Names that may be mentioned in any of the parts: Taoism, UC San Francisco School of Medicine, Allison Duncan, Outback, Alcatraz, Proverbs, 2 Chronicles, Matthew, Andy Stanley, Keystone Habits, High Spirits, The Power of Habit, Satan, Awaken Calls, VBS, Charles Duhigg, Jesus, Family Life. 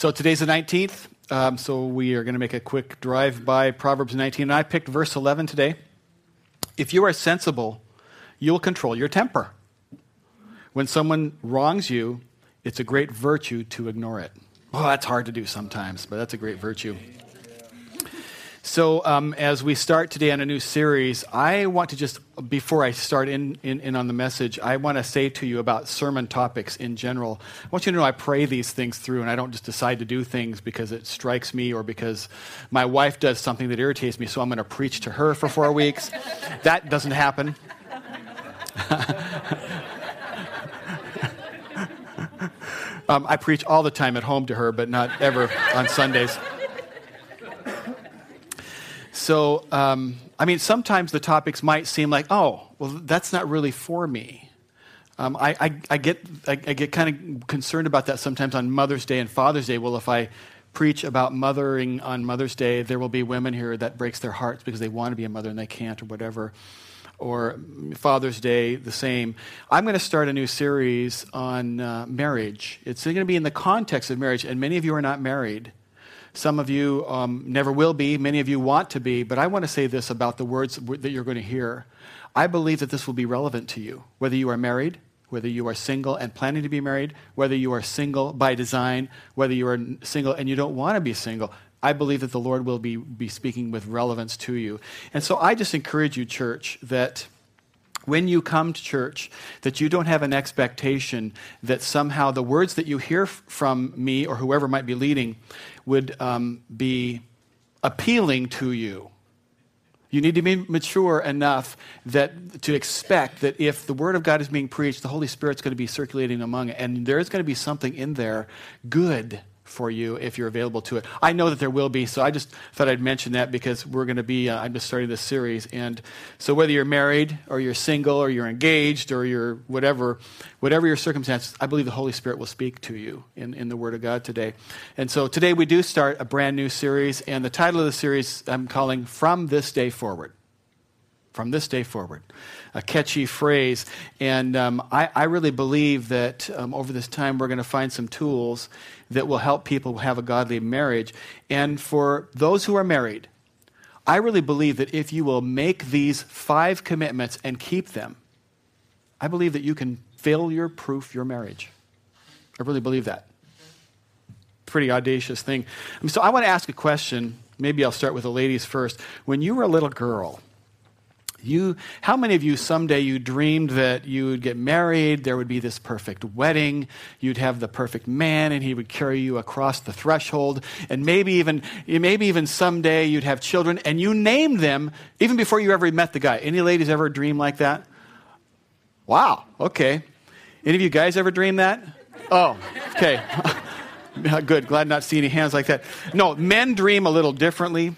So today's the 19th, so we are going to make a quick drive by Proverbs 19, and I picked verse 11 today. If you are sensible, you'll control your temper. When someone wrongs you, it's a great virtue to ignore it. Oh, that's hard to do sometimes, but that's a great virtue. So as we start today on a new series, I want to just, before I start in on the message, I want to say to you about sermon topics in general. I want you to know I pray these things through, and I don't just decide to do things because it strikes me or because my wife does something that irritates me, so I'm going to preach to her for 4 weeks. That doesn't happen. I preach all the time at home to her, but not ever on Sundays. So, sometimes the topics might seem like, oh, well, that's not really for me. I get kind of concerned about that sometimes on Mother's Day and Father's Day. Well, if I preach about mothering on Mother's Day, there will be women here that breaks their hearts because they want to be a mother and they can't or whatever. Or Father's Day, the same. I'm going to start a new series on marriage. It's going to be in the context of marriage, and many of you are not married. Some of you never will be. Many of you want to be. But I want to say this about the words that you're going to hear. I believe that this will be relevant to you, whether you are married, whether you are single and planning to be married, whether you are single by design, whether you are single and you don't want to be single. I believe that the Lord will be speaking with relevance to you. And so I just encourage you, church, that when you come to church, that you don't have an expectation that somehow the words that you hear from me or whoever might be leading would be appealing to you. You need to be mature enough that to expect that if the Word of God is being preached, the Holy Spirit's going to be circulating among it, and there's going to be something in there good for you if you're available to it. I know that there will be, so I just thought I'd mention that because we're going to be, I'm just starting this series, and so whether you're married or you're single or you're engaged or you're whatever your circumstances, I believe the Holy Spirit will speak to you in the Word of God today. And so today we do start a brand new series, and the title of the series I'm calling From This Day Forward. From this day forward, a catchy phrase. And I really believe that over this time we're going to find some tools that will help people have a godly marriage. And for those who are married, I really believe that if you will make these 5 commitments and keep them, I believe that you can failure-proof your marriage. I really believe that. Pretty audacious thing. So I want to ask a question. Maybe I'll start with the ladies first. When you were a little girl, how many of you someday you dreamed that you would get married, there would be this perfect wedding, you'd have the perfect man, and he would carry you across the threshold, and maybe even someday you'd have children, and you named them even before you ever met the guy. Any ladies ever dream like that? Wow, okay. Any of you guys ever dream that? Oh, okay. Good, glad not to see any hands like that. No, men dream a little differently.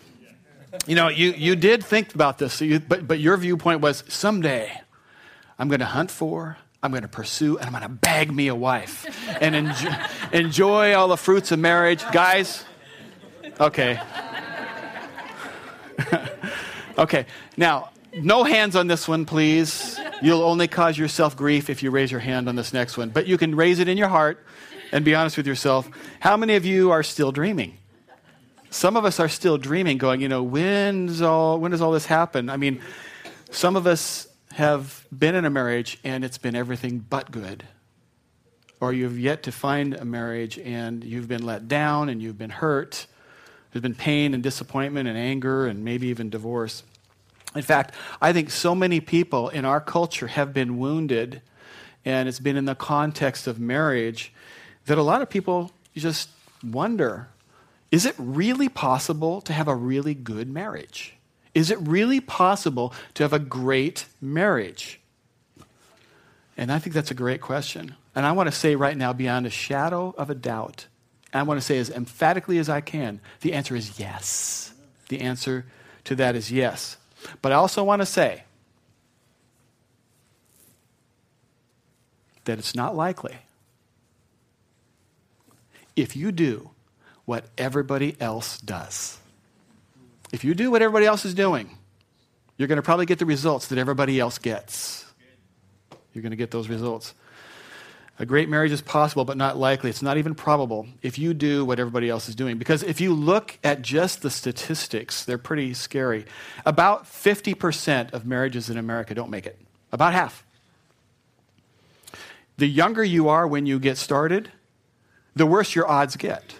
You know, you did think about this, but your viewpoint was, someday I'm going to hunt for, I'm going to pursue, and I'm going to bag me a wife and enjoy all the fruits of marriage. Guys? Okay. Okay. Now, no hands on this one, please. You'll only cause yourself grief if you raise your hand on this next one. But you can raise it in your heart and be honest with yourself. How many of you are still dreaming? Some of us are still dreaming, going, when does all this happen? I mean, some of us have been in a marriage, and it's been everything but good. Or you've yet to find a marriage, and you've been let down, and you've been hurt. There's been pain and disappointment and anger and maybe even divorce. In fact, I think so many people in our culture have been wounded, and it's been in the context of marriage that a lot of people just wonder, is it really possible to have a really good marriage? Is it really possible to have a great marriage? And I think that's a great question. And I want to say right now, beyond a shadow of a doubt, I want to say as emphatically as I can, the answer is yes. The answer to that is yes. But I also want to say that it's not likely. If you do what everybody else does. If you do what everybody else is doing, you're going to probably get the results that everybody else gets. You're going to get those results. A great marriage is possible, but not likely. It's not even probable if you do what everybody else is doing. Because if you look at just the statistics, they're pretty scary. About 50% of marriages in America don't make it. About half. The younger you are when you get started, the worse your odds get.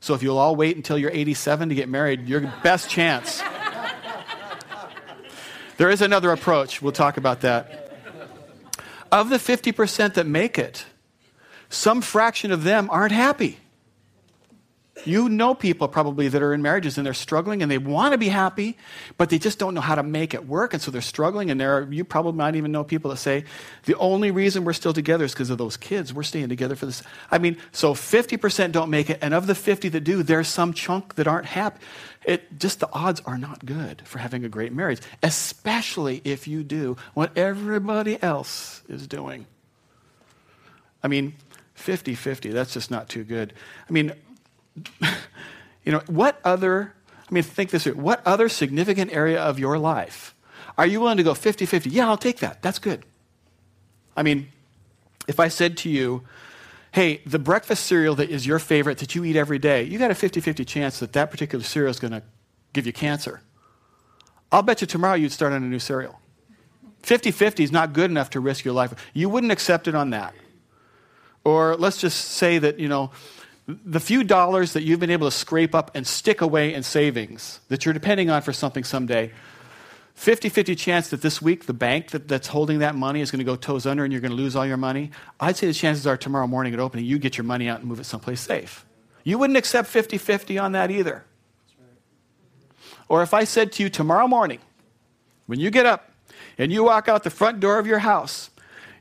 So if you'll all wait until you're 87 to get married, your best chance. There is another approach. We'll talk about that. Of the 50% that make it, some fraction of them aren't happy. You know people probably that are in marriages and they're struggling and they want to be happy, but they just don't know how to make it work, and so they're struggling. And you probably might even know people that say, the only reason we're still together is because of those kids. We're staying together for this. I mean, so 50% don't make it, and of the 50 that do, there's some chunk that aren't happy. Just the odds are not good for having a great marriage, especially if you do what everybody else is doing. I mean, 50-50, that's just not too good. I mean, think this through. What other significant area of your life are you willing to go 50-50? Yeah, I'll take that. That's good. I mean, if I said to you, hey, the breakfast cereal that is your favorite that you eat every day, you got a 50-50 chance that particular cereal is going to give you cancer. I'll bet you tomorrow you'd start on a new cereal. 50-50 is not good enough to risk your life. You wouldn't accept it on that. Or let's just say that, the few dollars that you've been able to scrape up and stick away in savings that you're depending on for something someday, 50-50 chance that this week the bank that's holding that money is going to go toes under and you're going to lose all your money. I'd say the chances are tomorrow morning at opening, you get your money out and move it someplace safe. You wouldn't accept 50-50 on that either. Or if I said to you tomorrow morning, when you get up and you walk out the front door of your house,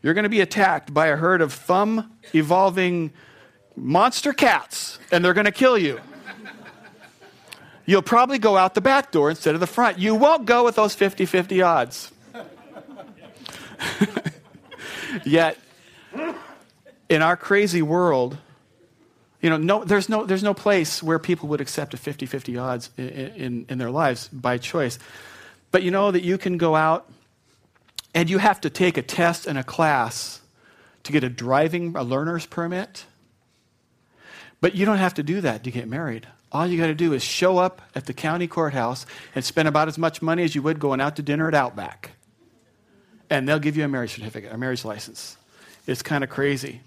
you're going to be attacked by a herd of thumb-evolving monster cats, and they're going to kill you. You'll probably go out the back door instead of the front. You won't go with those 50-50 odds. Yet, in our crazy world, there's no place where people would accept a 50-50 odds in their lives by choice. But you know that you can go out, and you have to take a test and a class to get a learner's permit. But you don't have to do that to get married. All you got to do is show up at the county courthouse and spend about as much money as you would going out to dinner at Outback. And they'll give you a marriage certificate, a marriage license. It's kind of crazy.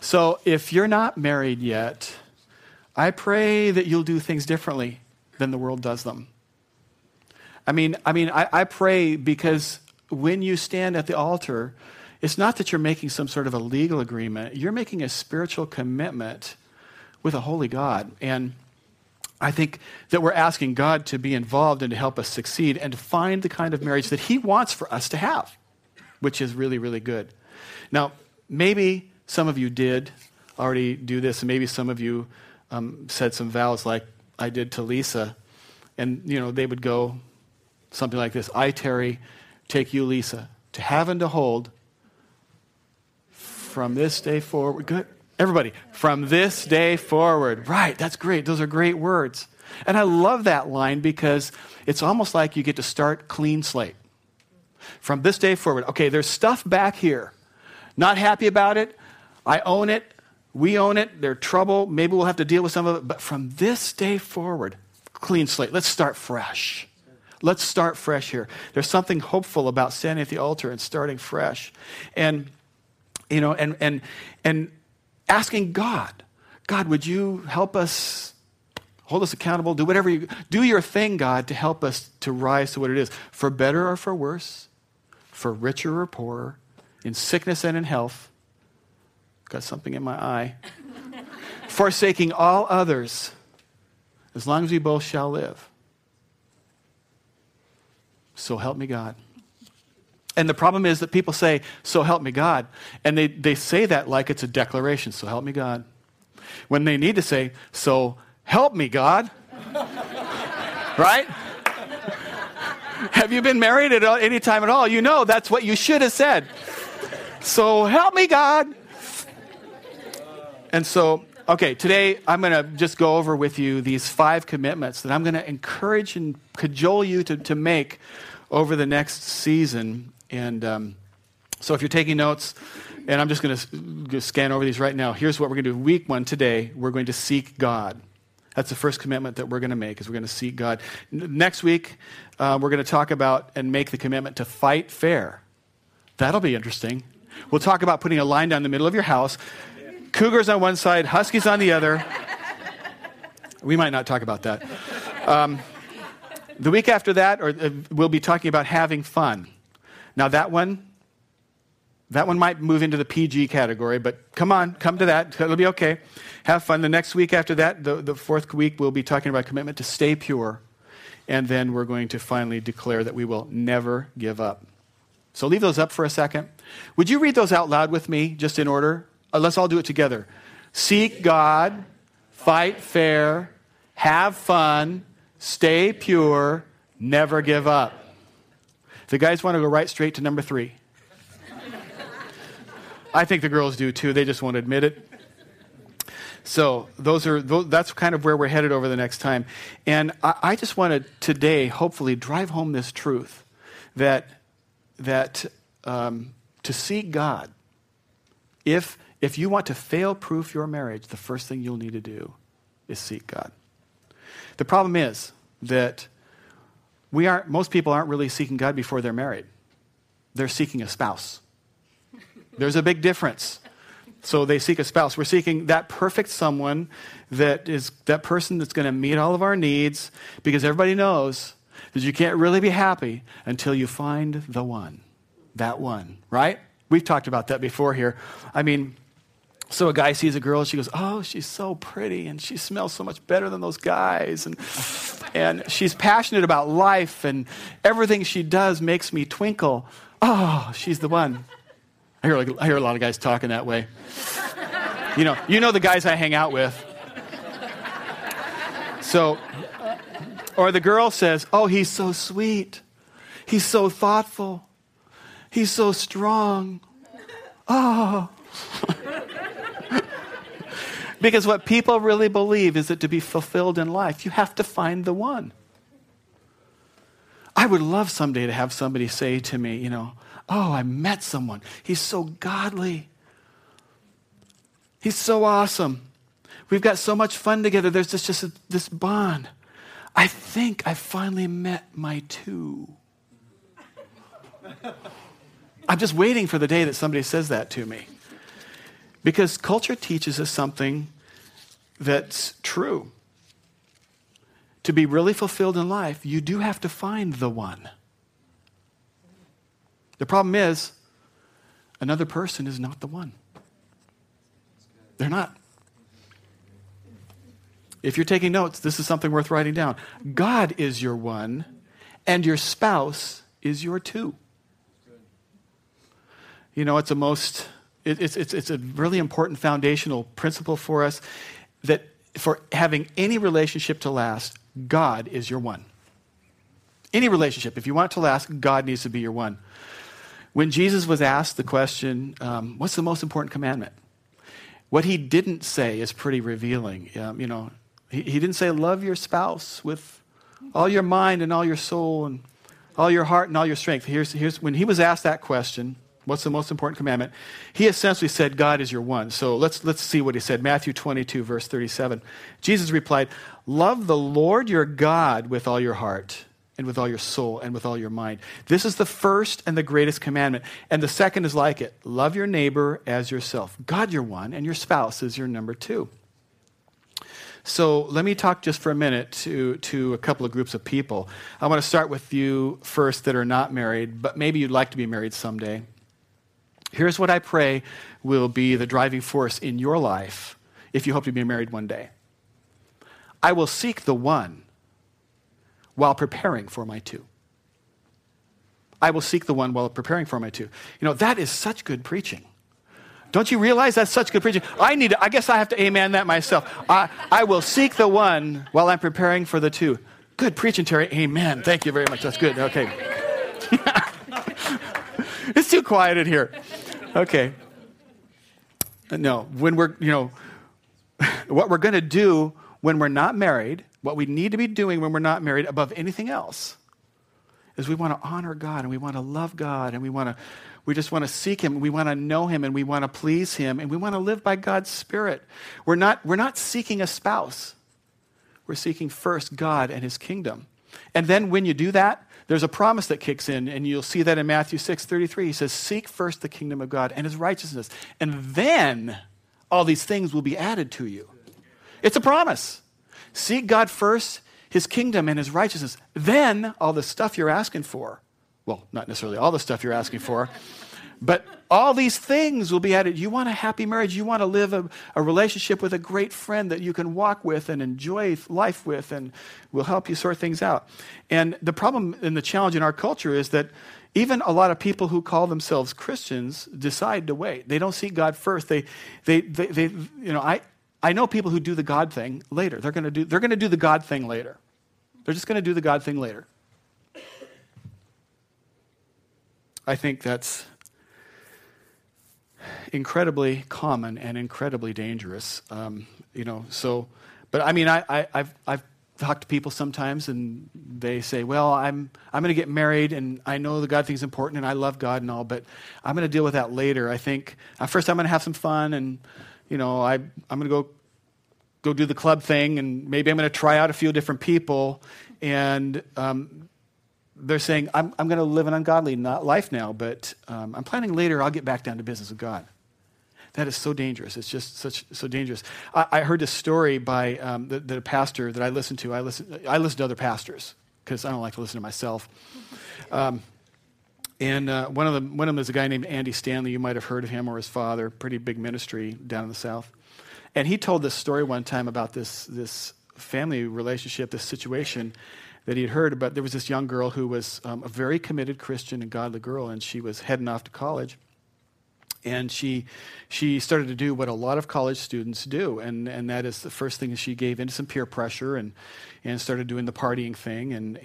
So if you're not married yet, I pray that you'll do things differently than the world does them. I pray, because when you stand at the altar, it's not that you're making some sort of a legal agreement. You're making a spiritual commitment with a holy God. And I think that we're asking God to be involved and to help us succeed and to find the kind of marriage that he wants for us to have, which is really, really good. Now, maybe some of you did already do this, and maybe some of you said some vows like I did to Lisa, and they would go something like this: I, Terry, take you, Lisa, to have and to hold from this day forward. Good. Everybody, from this day forward. Right, that's great. Those are great words. And I love that line because it's almost like you get to start clean slate. From this day forward. Okay, there's stuff back here. Not happy about it. I own it. We own it. There's trouble. Maybe we'll have to deal with some of it. But from this day forward, clean slate. Let's start fresh. Let's start fresh here. There's something hopeful about standing at the altar and starting fresh. And, asking God, would you help us, hold us accountable, do whatever you, do your thing, God, to help us to rise to what it is, for better or for worse, for richer or poorer, in sickness and in health, got something in my eye, forsaking all others, as long as we both shall live. So help me, God. And the problem is that people say, so help me God. And they say that like it's a declaration, so help me God. When they need to say, so help me God. Right? Have you been married at any time at all? You know that's what you should have said. So help me God. And so, okay, today I'm going to just go over with you these 5 commitments that I'm going to encourage and cajole you to make over the next season. And so if you're taking notes, And I'm just going to scan over these right now. Here's what we're going to do. Week one today, we're going to seek God. That's the first commitment that we're going to make, is we're going to seek God. Next week, we're going to talk about and make the commitment to fight fair. That'll be interesting. We'll talk about putting a line down the middle of your house. Cougars on one side, huskies on the other. We might not talk about that. The week after that, we'll be talking about having fun. Now that one might move into the PG category, but come on, come to that. It'll be okay. Have fun. The next week after that, the fourth week, we'll be talking about commitment to stay pure. And then we're going to finally declare that we will never give up. So leave those up for a second. Would you read those out loud with me, just in order? Let's all do it together. Seek God, fight fair, have fun, stay pure, never give up. The guys want to go right straight to number 3. I think the girls do too. They just won't admit it. So that's kind of where we're headed over the next time. And I just want to today, hopefully, drive home this truth that to seek God, if you want to fail-proof your marriage, the first thing you'll need to do is seek God. The problem is that most people aren't really seeking God before they're married. They're seeking a spouse. There's a big difference. So they seek a spouse. We're seeking that perfect someone that is that person that's going to meet all of our needs, because everybody knows that you can't really be happy until you find the one, that one, right? We've talked about that before here. I mean, so a guy sees a girl, and she goes, oh, she's so pretty, and she smells so much better than those guys, and she's passionate about life, and everything she does makes me twinkle. Oh, she's the one. I hear a lot of guys talking that way. You know the guys I hang out with. So, or the girl says, oh, he's so sweet. He's so thoughtful. He's so strong. Oh. Because what people really believe is that to be fulfilled in life, you have to find the one. I would love someday to have somebody say to me, oh, I met someone. He's so godly. He's so awesome. We've got so much fun together. There's this bond. I think I finally met my two. I'm just waiting for the day that somebody says that to me. Because culture teaches us something that's true. To be really fulfilled in life, you do have to find the one. The problem is, another person is not the one. They're not. If you're taking notes, this is something worth writing down. God is your one, and your spouse is your two. It's a really important foundational principle for us, that for having any relationship to last, God is your one. Any relationship, if you want it to last, God needs to be your one. When Jesus was asked the question, what's the most important commandment? What he didn't say is pretty revealing. He didn't say, love your spouse with all your mind and all your soul and all your heart and all your strength. Here's when he was asked that question, what's the most important commandment? He essentially said, God is your one. So let's see what he said. Matthew 22, verse 37. Jesus replied, love the Lord your God with all your heart, and with all your soul, and with all your mind. This is the first and the greatest commandment. And the second is like it. Love your neighbor as yourself. God, your one, and your spouse is your number two. So let me talk just for a minute to a couple of groups of people. I want to start with you first that are not married, but maybe you'd like to be married someday. Here's what I pray will be the driving force in your life if you hope to be married one day. I will seek the one while preparing for my two. I will seek the one while preparing for my two. That is such good preaching. Don't you realize that's such good preaching? I guess I have to amen that myself. I will seek the one while I'm preparing for the two. Good preaching, Terry. Amen. Thank you very much. That's good. Okay. It's too quiet in here. Okay. No, when we're, what we're going to do when we're not married, what we need to be doing when we're not married above anything else is we want to honor God and we want to love God and we just want to seek him and we want to know him and we want to please him and we want to live by God's Spirit. We're not seeking a spouse. We're seeking first God and his kingdom. And then when you do that, there's a promise that kicks in, and you'll see that in Matthew 6:33. He says, seek first the kingdom of God and his righteousness, and then all these things will be added to you. It's a promise. Seek God first, his kingdom and his righteousness. Then all the stuff you're asking for, well, not necessarily all the stuff you're asking for, but all these things will be added. You want a happy marriage. You want to live a relationship with a great friend that you can walk with and enjoy life with and will help you sort things out. And the problem and the challenge in our culture is that even a lot of people who call themselves Christians decide to wait. They don't seek God first. I know people who do the God thing later. They're going to do the God thing later. They're just going to do the God thing later. I think that's incredibly common and incredibly dangerous, So, but I mean, I've talked to people sometimes, and they say, "Well, I'm going to get married, and I know the God thing's important, and I love God and all, but I'm going to deal with that later. I think first I'm going to have some fun, and I'm going to go do the club thing, and maybe I'm going to try out a few different people." And they're saying, I'm going to live an ungodly life now, but I'm planning later I'll get back down to business with God. That is so dangerous. It's just so dangerous. I heard a story by the pastor that I listened to. I listen to other pastors because I don't like to listen to myself. One of them is a guy named Andy Stanley. You might have heard of him or his father. Pretty big ministry down in the South. And he told this story one time about this family relationship, this situation that he had heard about. There was this young girl who was a very committed Christian and godly girl, and she was heading off to college. And she started to do what a lot of college students do, and that is the first thing she gave into some peer pressure and started doing the partying thing, and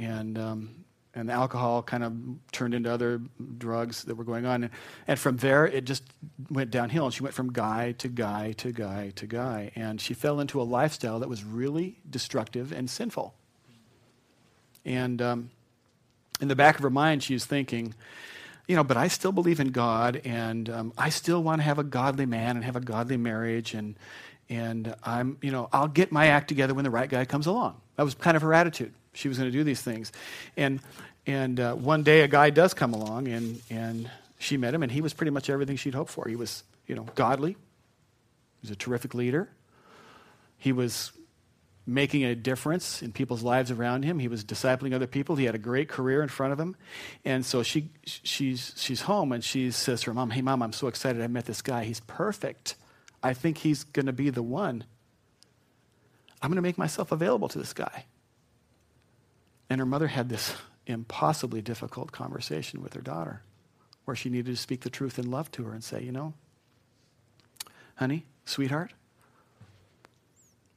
the alcohol kind of turned into other drugs that were going on. And from there, it just went downhill, and she went from guy to guy to guy to guy, and she fell into a lifestyle that was really destructive and sinful. And in the back of her mind, she was thinking, but I still believe in God, and I still want to have a godly man and have a godly marriage, and I'm, I'll get my act together when the right guy comes along. That was kind of her attitude. She was going to do these things, and one day a guy does come along, and she met him, and he was pretty much everything she'd hoped for. He was, godly. He was a terrific leader. He was making a difference in people's lives around him. He was discipling other people. He had a great career in front of him. And so she's home, and she says to her mom, "Hey, Mom, I'm so excited. I met this guy. He's perfect. I think he's going to be the one. I'm going to make myself available to this guy." And her mother had this impossibly difficult conversation with her daughter where she needed to speak the truth in love to her and say, "Honey, sweetheart,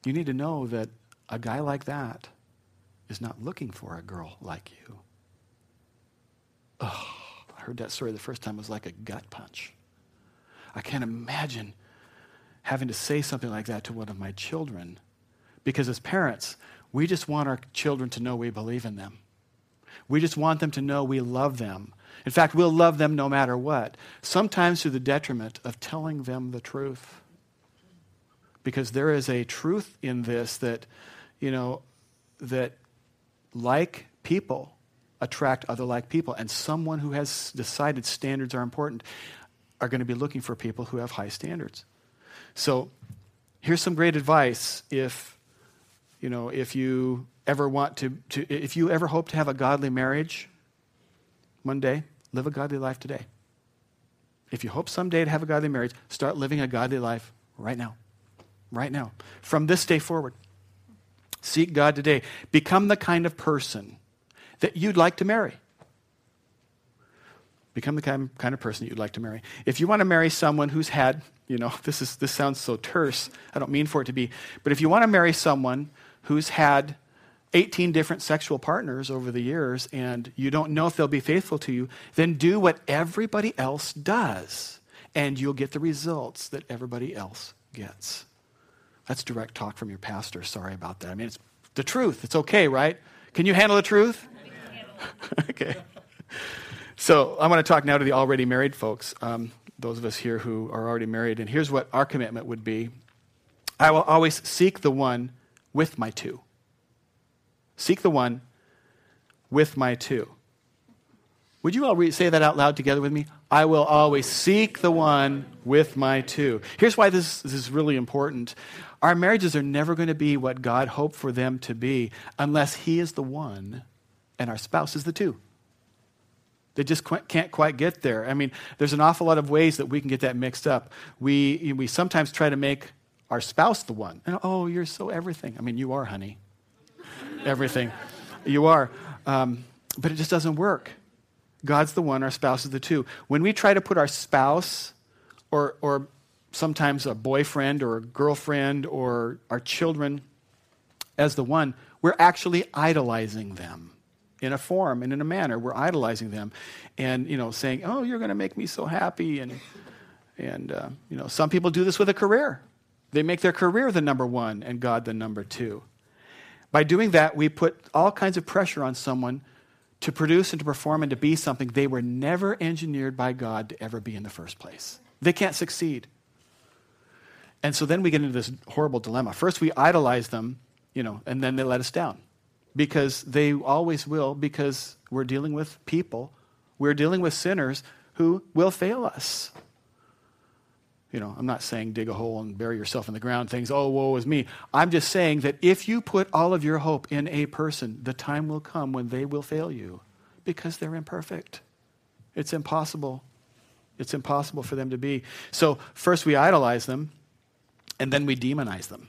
you need to know that a guy like that is not looking for a girl like you." Oh, I heard that story the first time. It was like a gut punch. I can't imagine having to say something like that to one of my children, because as parents, we just want our children to know we believe in them. We just want them to know we love them. In fact, we'll love them no matter what, sometimes to the detriment of telling them the truth. Because there is a truth in this that, that like people attract other like people. And someone who has decided standards are important are going to be looking for people who have high standards. So here's some great advice if you ever want to if you ever hope to have a godly marriage one day, live a godly life today. If you hope someday to have a godly marriage, start living a godly life right now. Right now, from this day forward, seek God today. Become the kind of person that you'd like to marry. Become the kind of person that you'd like to marry. If you want to marry someone who's had, this sounds so terse. I don't mean for it to be, but if you want to marry someone who's had 18 different sexual partners over the years and you don't know if they'll be faithful to you, then do what everybody else does, and you'll get the results that everybody else gets. That's direct talk from your pastor. Sorry about that. I mean, it's the truth. It's okay, right? Can you handle the truth? Amen. Okay. So I'm going to talk now to the already married folks, those of us here who are already married. And here's what our commitment would be. I will always seek the one with my two. Seek the one with my two. Would you all say that out loud together with me? I will always seek the one with my two. Here's why this is really important. Our marriages are never going to be what God hoped for them to be unless he is the one and our spouse is the two. They just can't quite get there. I mean, there's an awful lot of ways that we can get that mixed up. We sometimes try to make our spouse the one. And, oh, you're so everything. I mean, you are, honey. Everything. You are. But it just doesn't work. God's the one, our spouse is the two. When we try to put our spouse or sometimes a boyfriend or a girlfriend or our children as the one, we're actually idolizing them in a form and in a manner. We're idolizing them and, saying, oh, you're going to make me so happy. And some people do this with a career. They make their career the number one and God the number two. By doing that, we put all kinds of pressure on someone to produce and to perform and to be something they were never engineered by God to ever be in the first place. They can't succeed. And so then we get into this horrible dilemma. First, we idolize them, and then they let us down because they always will, because we're dealing with people. We're dealing with sinners who will fail us. I'm not saying dig a hole and bury yourself in the ground, things, oh, woe is me. I'm just saying that if you put all of your hope in a person, the time will come when they will fail you because they're imperfect. It's impossible. It's impossible for them to be. So first we idolize them and then we demonize them.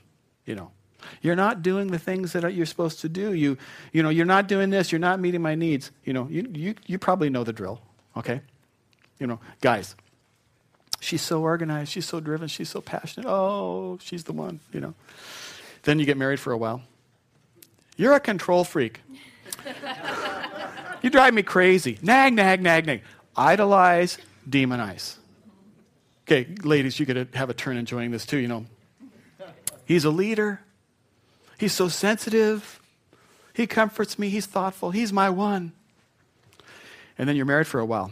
You're not doing the things that you're supposed to do. You're not doing this. You're not meeting my needs. You probably know the drill, okay? Guys, she's so organized, she's so driven, she's so passionate. Oh, she's the one, Then you get married for a while. You're a control freak. You drive me crazy. Nag, nag, nag, nag. Idolize, demonize. Okay, ladies, you could have a turn enjoying this too, He's a leader. He's so sensitive. He comforts me. He's thoughtful. He's my one. And then you're married for a while.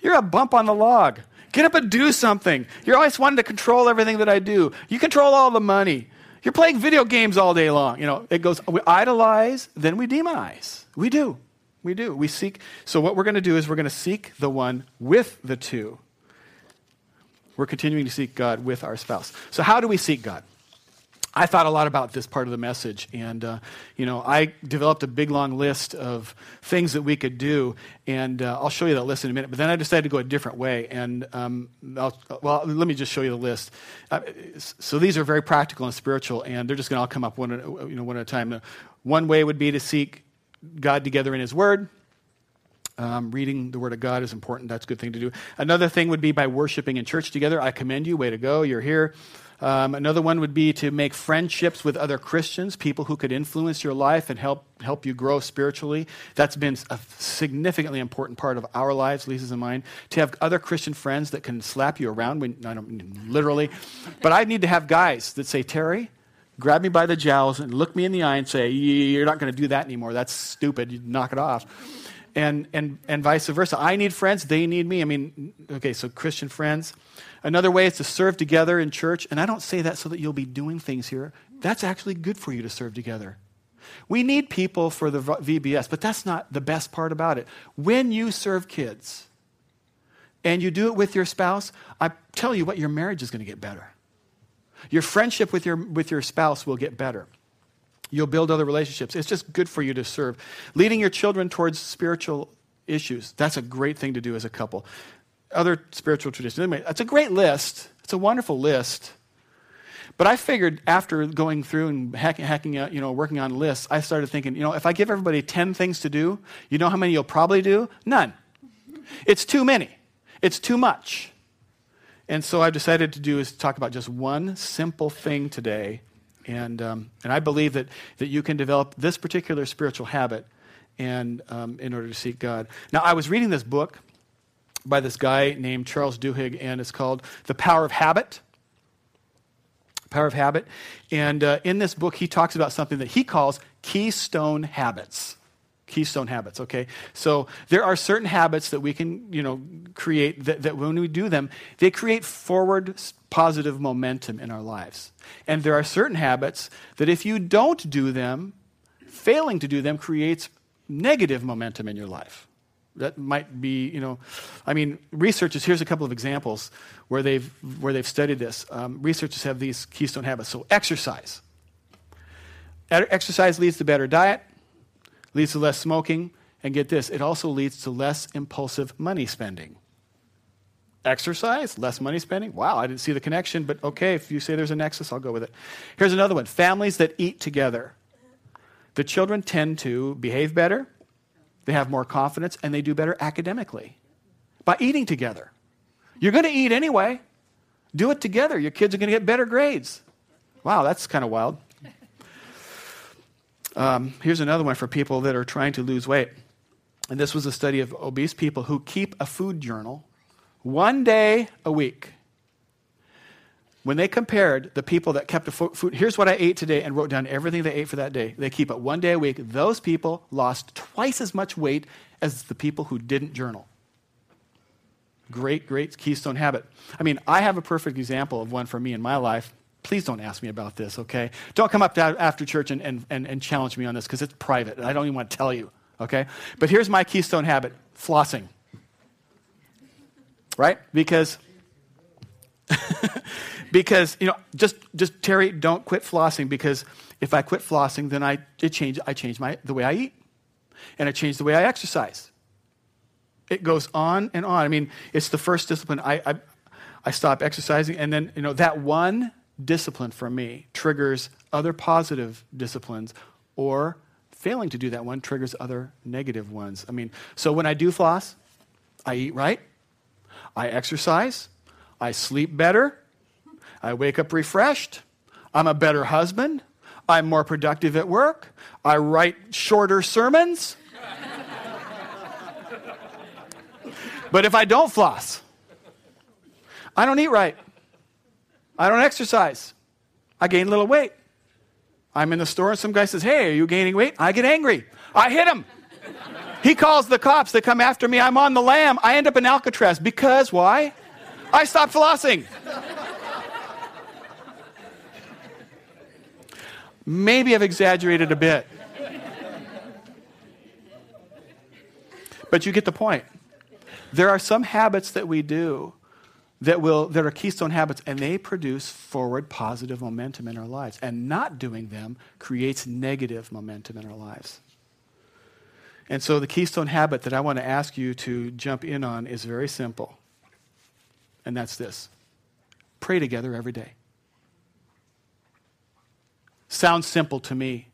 You're a bump on the log. Get up and do something. You're always wanting to control everything that I do. You control all the money. You're playing video games all day long. It goes, we idolize, then we demonize. We do. We seek. So what we're going to do is we're going to seek the one with the two. We're continuing to seek God with our spouse. So how do we seek God? I thought a lot about this part of the message, and I developed a big, long list of things that we could do, and I'll show you that list in a minute, but then I decided to go a different way, and let me just show you the list. So these are very practical and spiritual, and they're just going to all come up one at a time. One way would be to seek God together in his word. Reading the Word of God is important. That's a good thing to do. Another thing would be by worshiping in church together. I commend you. Way to go. You're here. Another one would be to make friendships with other Christians, people who could influence your life and help you grow spiritually. That's been a significantly important part of our lives, Lisa's and mine, to have other Christian friends that can slap you around. I don't mean literally. But I need to have guys that say, Terry, grab me by the jowls and look me in the eye and say, you're not going to do that anymore. That's stupid. You knock it off. And vice versa. I need friends, they need me. So Christian friends. Another way is to serve together in church. And I don't say that so that you'll be doing things here. That's actually good for you to serve together. We need people for the VBS, but that's not the best part about it. When you serve kids and you do it with your spouse, I tell you what, your marriage is going to get better. Your friendship with your spouse will get better. You'll build other relationships. It's just good for you to serve. Leading your children towards spiritual issues. That's a great thing to do as a couple. Other spiritual traditions. Anyway, it's a great list. It's a wonderful list. But I figured after going through and hacking out, working on lists, I started thinking, if I give everybody 10 things to do, you know how many you'll probably do? None. It's too many. It's too much. And so I've decided to do is talk about just one simple thing today. And I believe that you can develop this particular spiritual habit and in order to seek God. Now, I was reading this book by this guy named Charles Duhigg, and it's called The Power of Habit. Power of Habit. And in this book, he talks about something that he calls Keystone Habits. Keystone habits, okay? So there are certain habits that we can, create that when we do them, they create forward positive momentum in our lives. And there are certain habits that if you don't do them, failing to do them creates negative momentum in your life. That might be, researchers, here's a couple of examples where they've studied this. Researchers have these keystone habits. So exercise. Exercise leads to better diet, leads to less smoking, and get this, it also leads to less impulsive money spending. Exercise, less money spending? Wow, I didn't see the connection, but okay, if you say there's a nexus, I'll go with it. Here's another one, families that eat together. The children tend to behave better, they have more confidence, and they do better academically by eating together. You're going to eat anyway. Do it together. Your kids are going to get better grades. Wow, that's kind of wild. Here's another one for people that are trying to lose weight. And this was a study of obese people who keep a food journal one day a week. When they compared the people that kept a food, here's what I ate today, and wrote down everything they ate for that day. They keep it one day a week. Those people lost twice as much weight as the people who didn't journal. Great, great keystone habit. I have a perfect example of one for me in my life. Please don't ask me about this, okay? Don't come up after church and challenge me on this because it's private. I don't even want to tell you, okay? But here's my keystone habit, flossing. Right? Because just Terry, don't quit flossing, because if I quit flossing, then I change the way I eat, and I change the way I exercise. It goes on and on. It's the first discipline. I stop exercising, and then that one discipline for me triggers other positive disciplines, or failing to do that one triggers other negative ones. So when I do floss, I eat right, I exercise, I sleep better, I wake up refreshed, I'm a better husband, I'm more productive at work, I write shorter sermons. But if I don't floss, I don't eat right, I don't exercise, I gain a little weight. I'm in the store and some guy says, "Hey, are you gaining weight?" I get angry. I hit him. He calls the cops. They come after me. I'm on the lam. I end up in Alcatraz because why? I stopped flossing. Maybe I've exaggerated a bit. But you get the point. There are some habits that we do that are keystone habits, and they produce forward positive momentum in our lives. And not doing them creates negative momentum in our lives. And so the keystone habit that I want to ask you to jump in on is very simple. And that's this. Pray together every day. Sounds simple to me,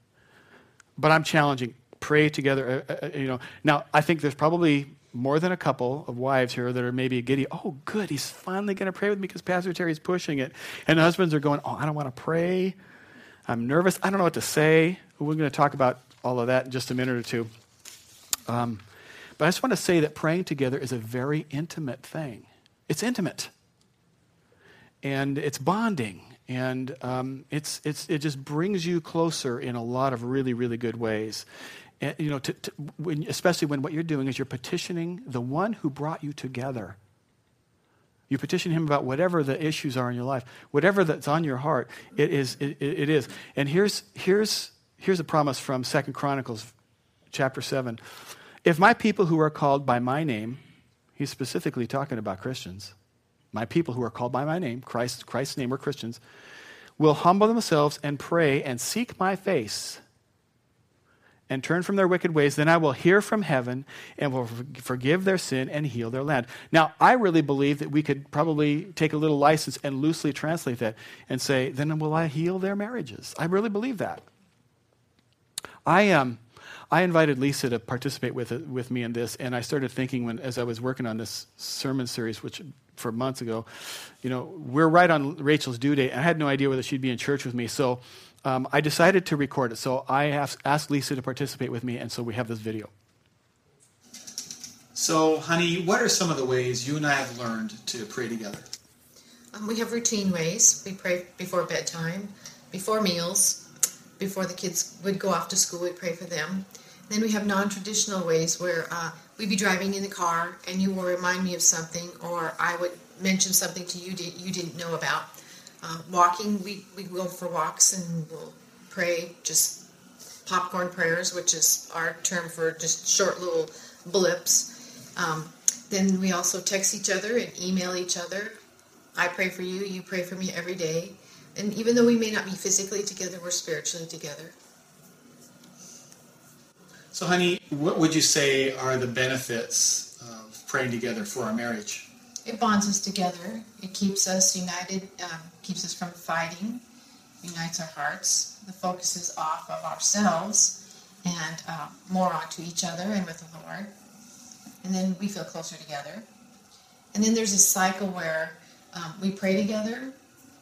but I'm challenging. Pray together, Now, I think there's probably more than a couple of wives here that are maybe giddy. Oh, good, he's finally going to pray with me because Pastor Terry's pushing it. And husbands are going, oh, I don't want to pray. I'm nervous. I don't know what to say. We're going to talk about all of that in just a minute or two. But I just want to say that praying together is a very intimate thing. It's intimate, and it's bonding, and it just brings you closer in a lot of really, really good ways. And, especially when what you're doing is you're petitioning the one who brought you together. You petition him about whatever the issues are in your life, whatever that's on your heart. It is. And here's a promise from 2 Chronicles, chapter 7. If my people who are called by my name — he's specifically talking about Christians. My people who are called by my name, Christ's name, we're Christians — will humble themselves and pray and seek my face and turn from their wicked ways, then I will hear from heaven and will forgive their sin and heal their land. Now, I really believe that we could probably take a little license and loosely translate that and say, then will I heal their marriages? I really believe that. I invited Lisa to participate with me in this, and I started thinking as I was working on this sermon series, which for months ago, we're right on Rachel's due date, and I had no idea whether she'd be in church with me, so I decided to record it. So I asked Lisa to participate with me, and so we have this video. So, honey, what are some of the ways you and I have learned to pray together? We have routine ways. We pray before bedtime, before meals. Before the kids would go off to school, we pray for them. Then we have non-traditional ways where we'd be driving in the car and you will remind me of something, or I would mention something to you you didn't know about. Walking, we go for walks and we'll pray, just popcorn prayers, which is our term for just short little blips. Then we also text each other and email each other. I pray for you, you pray for me every day. And even though we may not be physically together, we're spiritually together. So, honey, what would you say are the benefits of praying together for our marriage? It bonds us together. It keeps us united, keeps us from fighting, unites our hearts. The focus is off of ourselves and more onto each other and with the Lord. And then we feel closer together. And then there's a cycle where we pray together.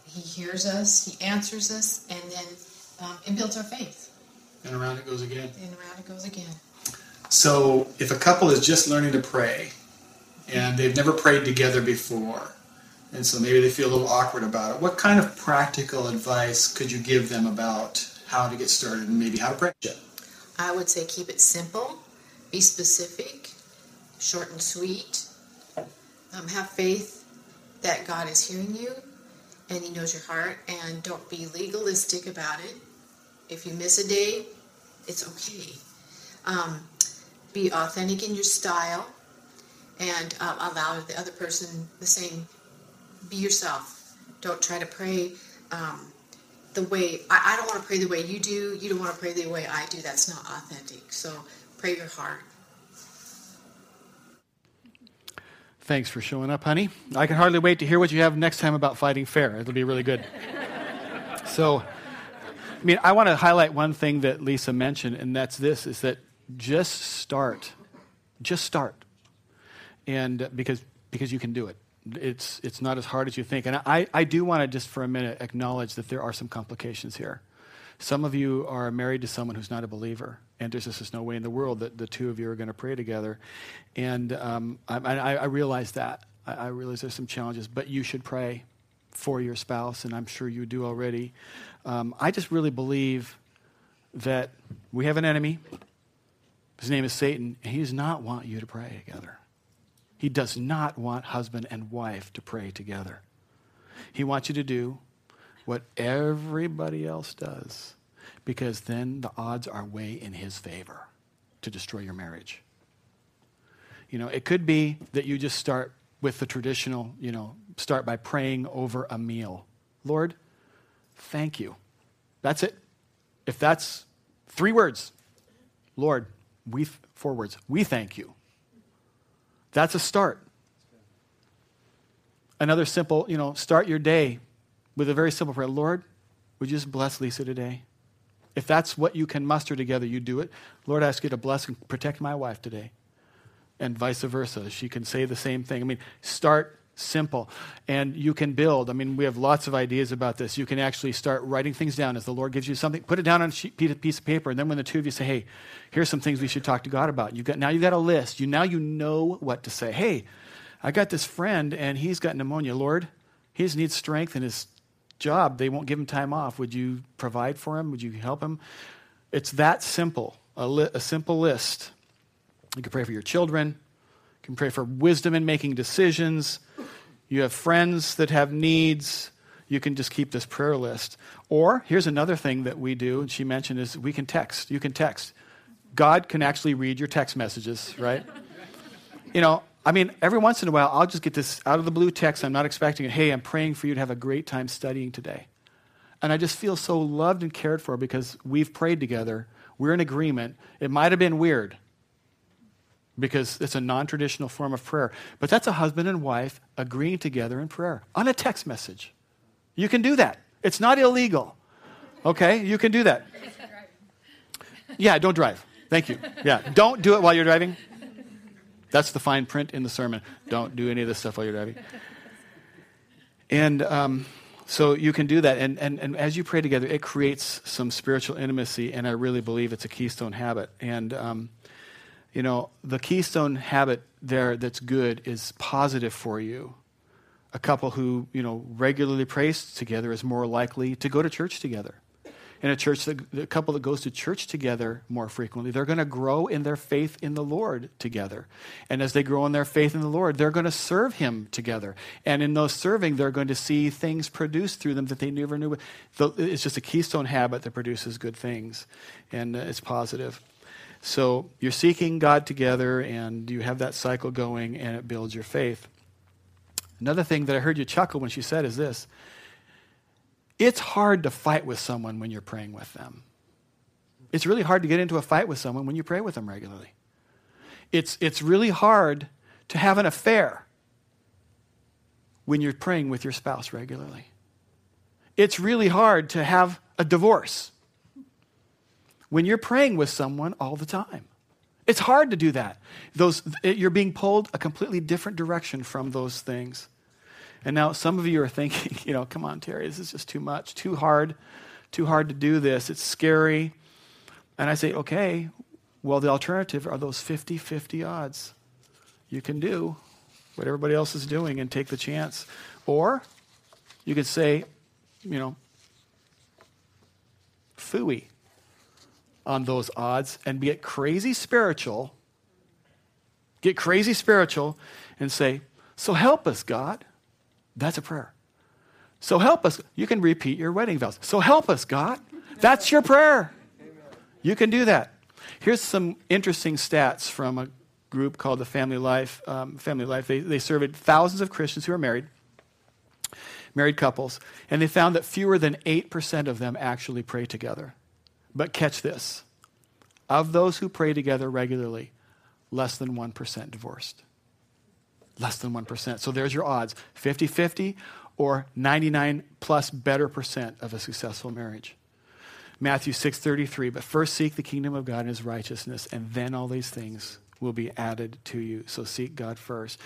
He hears us, He answers us, and then it builds our faith. And around it goes again. And around it goes again. So if a couple is just learning to pray, and they've never prayed together before, and so maybe they feel a little awkward about it, what kind of practical advice could you give them about how to get started and maybe how to pray? I would say keep it simple, be specific, short and sweet, have faith that God is hearing you, and He knows your heart, and don't be legalistic about it. If you miss a day, it's okay. Be authentic in your style, and allow the other person the same. Be yourself. Don't try to pray the way, I don't want to pray the way you do. You don't want to pray the way I do. That's not authentic. So pray your heart. Thanks for showing up, honey. I can hardly wait to hear what you have next time about fighting fair. It'll be really good. So, I mean, I want to highlight one thing that Lisa mentioned, and that's this, is that just start. Just start. And because you can do it. It's not as hard as you think. And I do want to just for a minute acknowledge that there are some complications here. Some of you are married to someone who's not a believer, and there's just no way in the world that the two of you are going to pray together. And I realize that. I realize there's some challenges, but you should pray for your spouse, and I'm sure you do already. I just really believe that we have an enemy. His name is Satan, and he does not want you to pray together. He does not want husband and wife to pray together. He wants you to do what everybody else does, because then the odds are way in his favor to destroy your marriage. You know, it could be that you just start with the traditional, you know, start by praying over a meal. Lord, thank you. That's it. If that's three words, Lord, four words, we thank you. That's a start. Another simple, you know, start your day with a very simple prayer. Lord, would you just bless Lisa today? If that's what you can muster together, you do it. Lord, I ask you to bless and protect my wife today. And vice versa. She can say the same thing. I mean, start simple. And you can build. I mean, we have lots of ideas about this. You can actually start writing things down. As the Lord gives you something, put it down on a piece of paper. And then when the two of you say, hey, here's some things we should talk to God about. Now you've got a list. Now you know what to say. Hey, I got this friend and he's got pneumonia. Lord, he just needs strength in his job. They won't give him time off. Would you provide for him? Would you help him? It's that simple, a simple list. You can pray for your children. You can pray for wisdom in making decisions. You have friends that have needs. You can just keep this prayer list. Or here's another thing that we do, and she mentioned, is we can text. You can text. God can actually read your text messages, right? You know, I mean, every once in a while, I'll just get this out of the blue text. I'm not expecting it. Hey, I'm praying for you to have a great time studying today. And I just feel so loved and cared for because we've prayed together. We're in agreement. It might have been weird, because it's a non-traditional form of prayer. But that's a husband and wife agreeing together in prayer on a text message. You can do that. It's not illegal. Okay? You can do that. Yeah, don't drive. Thank you. Yeah, don't do it while you're driving. That's the fine print in the sermon. Don't do any of this stuff while you're driving. And so you can do that. And as you pray together, it creates some spiritual intimacy, and I really believe it's a keystone habit. And you know, the keystone habit there that's good is positive for you. A couple who, you know, regularly prays together is more likely to go to church together. in a church, the couple that goes to church together more frequently, they're going to grow in their faith in the Lord together. And as they grow in their faith in the Lord, they're going to serve him together. And in those serving, they're going to see things produced through them that they never knew. It's just a keystone habit that produces good things, and it's positive. So you're seeking God together, and you have that cycle going, and it builds your faith. Another thing that I heard you chuckle when she said is this. It's hard to fight with someone when you're praying with them. It's really hard to get into a fight with someone when you pray with them regularly. It's really hard to have an affair when you're praying with your spouse regularly. It's really hard to have a divorce when you're praying with someone all the time. It's hard to do that. You're being pulled a completely different direction from those things. And now some of you are thinking, come on, Terry, this is just too much, too hard to do this. It's scary. And I say, okay, well, the alternative are those 50-50 odds. You can do what everybody else is doing and take the chance. Or you could say, phooey on those odds and get crazy spiritual and say, so help us, God. That's a prayer. So help us. You can repeat your wedding vows. So help us, God. That's your prayer. Amen. You can do that. Here's some interesting stats from a group called the Family Life. They surveyed thousands of Christians who are married couples, and they found that fewer than 8% of them actually pray together. But catch this. Of those who pray together regularly, less than 1% divorced. Less than 1%. So there's your odds, 50-50 or 99 plus better % of a successful marriage. Matthew 6:33, but first seek the kingdom of God and his righteousness, and then all these things will be added to you. So seek God first.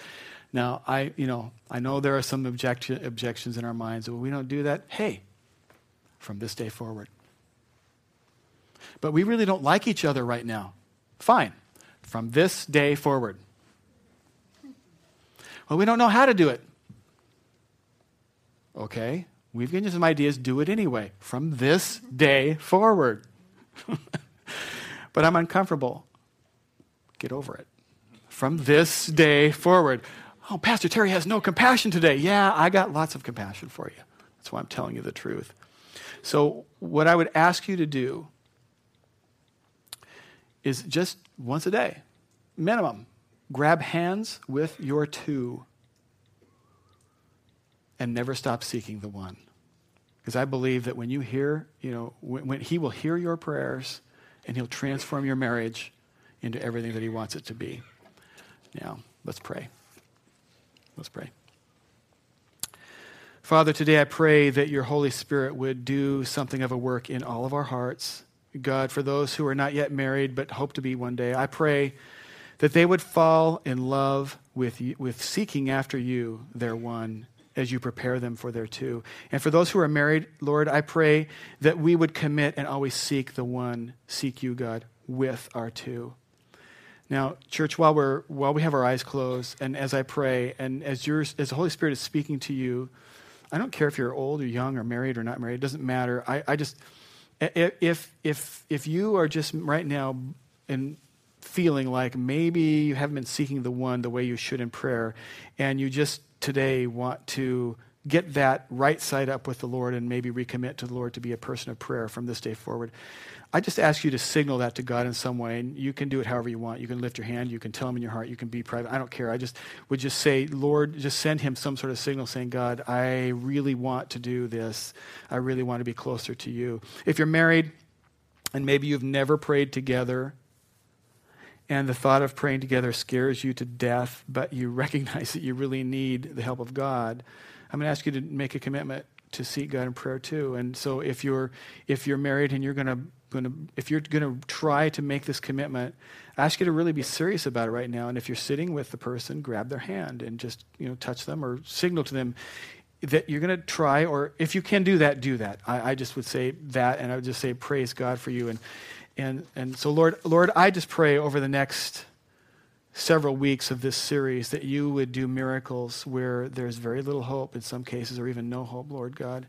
Now, I know there are some objections in our minds. Well, we don't do that. Hey, from this day forward. But we really don't like each other right now. Fine. From this day forward. Well, we don't know how to do it. Okay, we've given you some ideas. Do it anyway from this day forward. But I'm uncomfortable. Get over it. From this day forward. Oh, Pastor Terry has no compassion today. Yeah, I got lots of compassion for you. That's why I'm telling you the truth. So what I would ask you to do is just once a day, minimum, grab hands with your two and never stop seeking the one. Because I believe that when you hear, when he will hear your prayers and he'll transform your marriage into everything that he wants it to be. Now, let's pray. Father, today I pray that your Holy Spirit would do something of a work in all of our hearts. God, for those who are not yet married but hope to be one day, I pray that they would fall in love with seeking after you, their one, as you prepare them for their two. And for those who are married, Lord, I pray that we would commit and always seek the one, seek you, God, with our two. Now, church, while we have our eyes closed, and as I pray, and as the Holy Spirit is speaking to you, I don't care if you're old or young or married or not married, it doesn't matter. If you are just right now in feeling like maybe you haven't been seeking the one the way you should in prayer, and you just today want to get that right side up with the Lord and maybe recommit to the Lord to be a person of prayer from this day forward, I just ask you to signal that to God in some way, and you can do it however you want. You can lift your hand, you can tell him in your heart, you can be private. I don't care. I just would just say, Lord, just send him some sort of signal saying, God, I really want to do this. I really want to be closer to you. If you're married and maybe you've never prayed together, and the thought of praying together scares you to death, but you recognize that you really need the help of God, I'm going to ask you to make a commitment to seek God in prayer too. And so if you're married and if you're going to try to make this commitment, I ask you to really be serious about it right now. And if you're sitting with the person, grab their hand and just, touch them or signal to them that you're going to try, or if you can do that, do that. I just would say that, and I would just say, praise God for you. And so, Lord, I just pray over the next several weeks of this series that you would do miracles where there's very little hope in some cases, or even no hope, Lord God.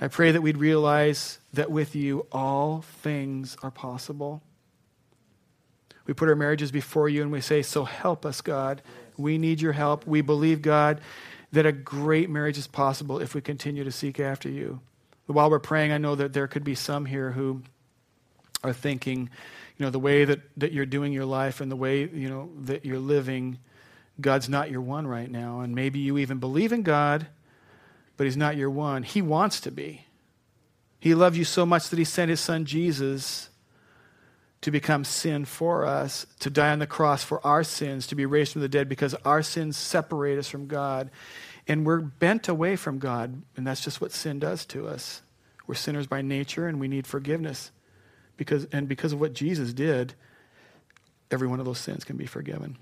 I pray that we'd realize that with you, all things are possible. We put our marriages before you and we say, so help us, God. We need your help. We believe, God, that a great marriage is possible if we continue to seek after you. While we're praying, I know that there could be some here who are thinking, the way that you're doing your life and the way, that you're living, God's not your one right now. And maybe you even believe in God, but he's not your one. He wants to be. He loved you so much that he sent his son Jesus to become sin for us, to die on the cross for our sins, to be raised from the dead because our sins separate us from God. And we're bent away from God, and that's just what sin does to us. We're sinners by nature, and we need forgiveness. Because of what Jesus did, every one of those sins can be forgiven.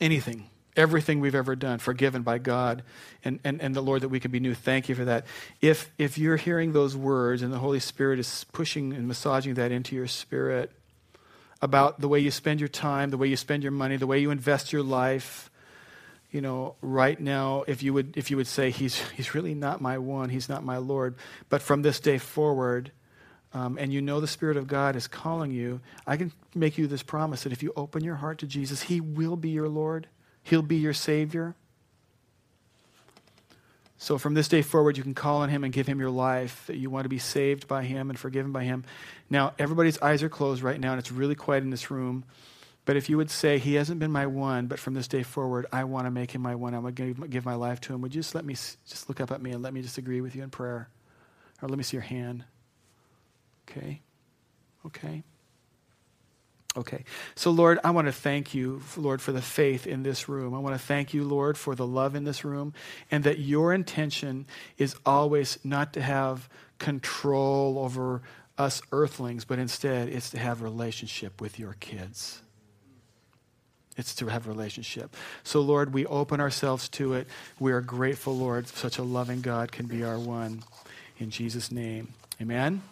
Anything, everything we've ever done, forgiven by God and the Lord, that we could be new. Thank you for that. If you're hearing those words and the Holy Spirit is pushing and massaging that into your spirit about the way you spend your time, the way you spend your money, the way you invest your life, right now, if you would say, he's really not my one, he's not my Lord, but from this day forward, and the Spirit of God is calling you, I can make you this promise that if you open your heart to Jesus, he will be your Lord. He'll be your Savior. So from this day forward, you can call on him and give him your life, that you want to be saved by him and forgiven by him. Now, everybody's eyes are closed right now, and it's really quiet in this room. But if you would say, he hasn't been my one, but from this day forward, I want to make him my one. I'm going to give my life to him. Would you just let me just look up at me and let me just agree with you in prayer? Or let me see your hand. Okay. So, Lord, I want to thank you, Lord, for the faith in this room. I want to thank you, Lord, for the love in this room, and that your intention is always not to have control over us earthlings, but instead it's to have relationship with your kids. It's to have a relationship. So, Lord, we open ourselves to it. We are grateful, Lord, such a loving God can be our one. In Jesus' name, amen.